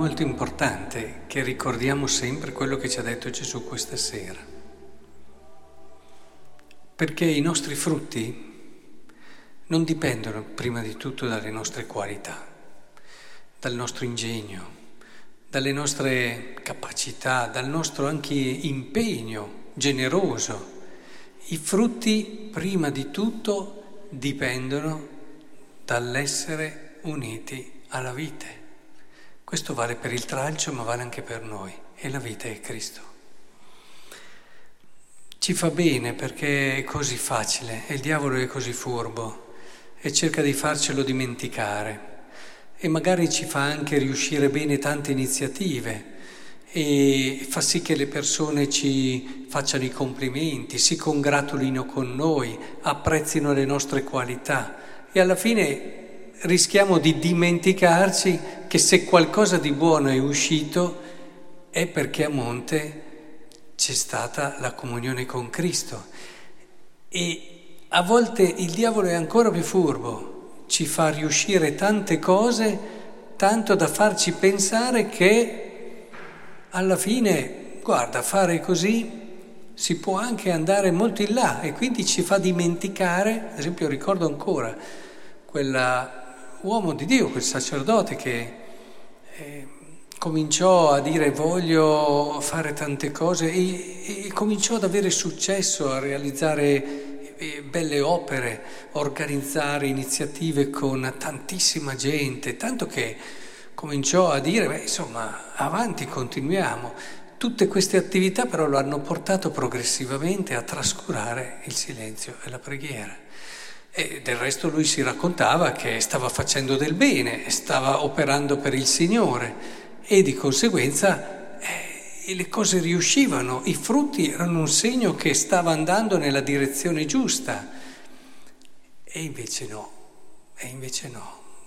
molto importante che ricordiamo sempre quello che ci ha detto Gesù questa sera, perché i nostri frutti non dipendono prima di tutto dalle nostre qualità, dal nostro ingegno, dalle nostre capacità, dal nostro anche impegno generoso. I frutti prima di tutto dipendono dall'essere uniti alla vite. Questo vale per il tralcio, ma vale anche per noi, e la vita è Cristo. Ci fa bene perché è così facile, e il diavolo è così furbo, e cerca di farcelo dimenticare. E magari ci fa anche riuscire bene tante iniziative, e fa sì che le persone ci facciano i complimenti, si congratulino con noi, apprezzino le nostre qualità, e alla fine rischiamo di dimenticarci che se qualcosa di buono è uscito è perché a monte c'è stata la comunione con Cristo. E a volte il diavolo è ancora più furbo, ci fa riuscire tante cose tanto da farci pensare che alla fine, guarda, fare così si può anche andare molto in là, e quindi ci fa dimenticare. Ad esempio, ricordo ancora quell'uomo di Dio, quel sacerdote che cominciò a dire voglio fare tante cose e cominciò ad avere successo, a realizzare belle opere, organizzare iniziative con tantissima gente, tanto che cominciò a dire avanti, continuiamo. Tutte queste attività però lo hanno portato progressivamente a trascurare il silenzio e la preghiera. E del resto lui si raccontava che stava facendo del bene, stava operando per il Signore, e di conseguenza le cose riuscivano, i frutti erano un segno che stava andando nella direzione giusta. E invece no.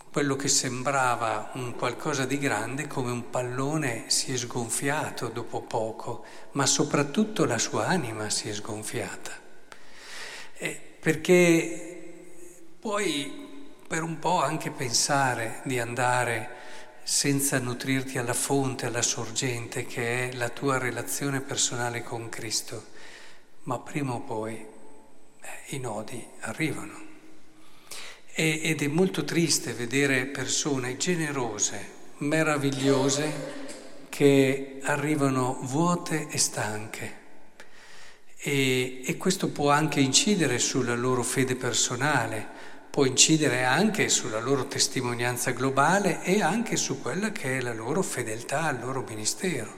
Quello che sembrava un qualcosa di grande, come un pallone, si è sgonfiato dopo poco, ma soprattutto la sua anima si è sgonfiata. Perché puoi per un po' anche pensare di andare senza nutrirti alla fonte, alla sorgente che è la tua relazione personale con Cristo, ma prima o poi i nodi arrivano. Ed è molto triste vedere persone generose, meravigliose, che arrivano vuote e stanche. E questo può anche incidere sulla loro fede personale, può incidere anche sulla loro testimonianza globale e anche su quella che è la loro fedeltà al loro ministero.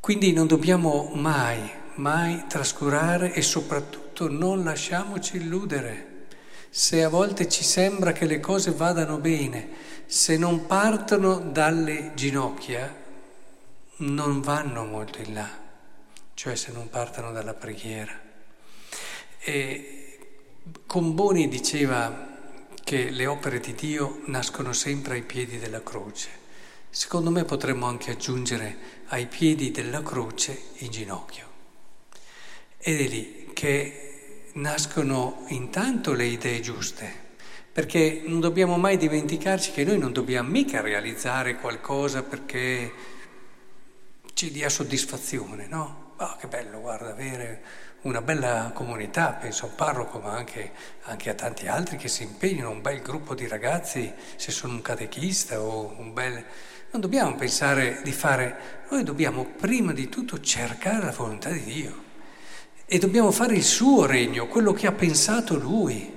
Quindi non dobbiamo mai, mai trascurare, e soprattutto non lasciamoci illudere. Se a volte ci sembra che le cose vadano bene, se non partono dalle ginocchia, non vanno molto in là. Cioè se non partono dalla preghiera. E Comboni diceva che le opere di Dio nascono sempre ai piedi della croce. Secondo me potremmo anche aggiungere ai piedi della croce in ginocchio. Ed è lì che nascono intanto le idee giuste, perché non dobbiamo mai dimenticarci che noi non dobbiamo mica realizzare qualcosa perché ci dia soddisfazione, no? Oh, che bello, guarda, avere una bella comunità, penso a un parroco, ma anche a tanti altri che si impegnano, un bel gruppo di ragazzi, se sono un catechista o un bel... Non dobbiamo pensare di fare... Noi dobbiamo prima di tutto cercare la volontà di Dio, e dobbiamo fare il suo regno, quello che ha pensato Lui.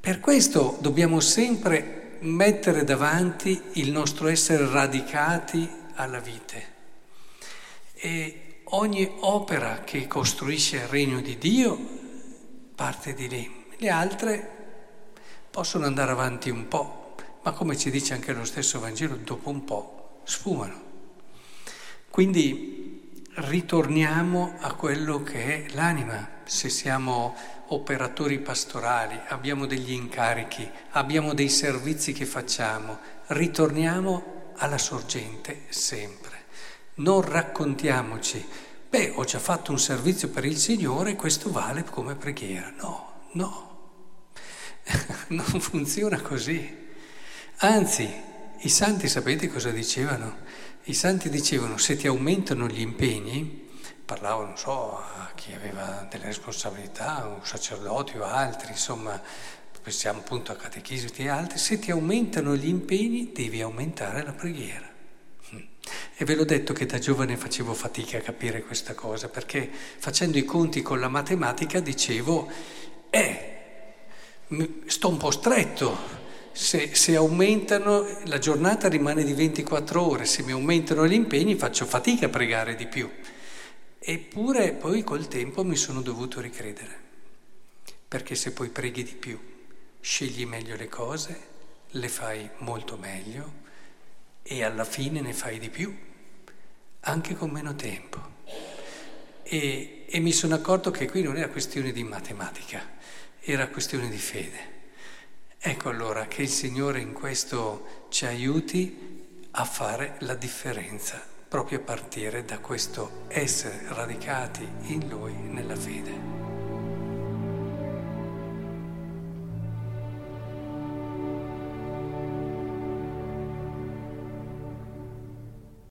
Per questo dobbiamo sempre mettere davanti il nostro essere radicati alla vite. E ogni opera che costruisce il regno di Dio parte di lì. Le altre possono andare avanti un po', ma come ci dice anche lo stesso Vangelo, dopo un po' sfumano. Quindi ritorniamo a quello che è l'anima. Se siamo operatori pastorali, abbiamo degli incarichi, abbiamo dei servizi che facciamo, ritorniamo alla sorgente sempre. Non raccontiamoci, ho già fatto un servizio per il Signore, questo vale come preghiera. No, non funziona così. Anzi, I santi sapete cosa dicevano? I santi dicevano: se ti aumentano gli impegni, parlavo, non so, a chi aveva delle responsabilità, un sacerdote o altri, insomma, pensiamo appunto a catechismi e altri, se ti aumentano gli impegni devi aumentare la preghiera. E ve l'ho detto che da giovane facevo fatica a capire questa cosa, perché facendo i conti con la matematica dicevo, sto un po' stretto, se aumentano, la giornata rimane di 24 ore, se mi aumentano gli impegni faccio fatica a pregare di più. Eppure poi col tempo mi sono dovuto ricredere, perché se poi preghi di più, scegli meglio le cose, le fai molto meglio e alla fine ne fai di più, anche con meno tempo. E mi sono accorto che qui non era questione di matematica, era questione di fede. Ecco allora che il Signore in questo ci aiuti a fare la differenza, proprio a partire da questo essere radicati in Lui nella fede.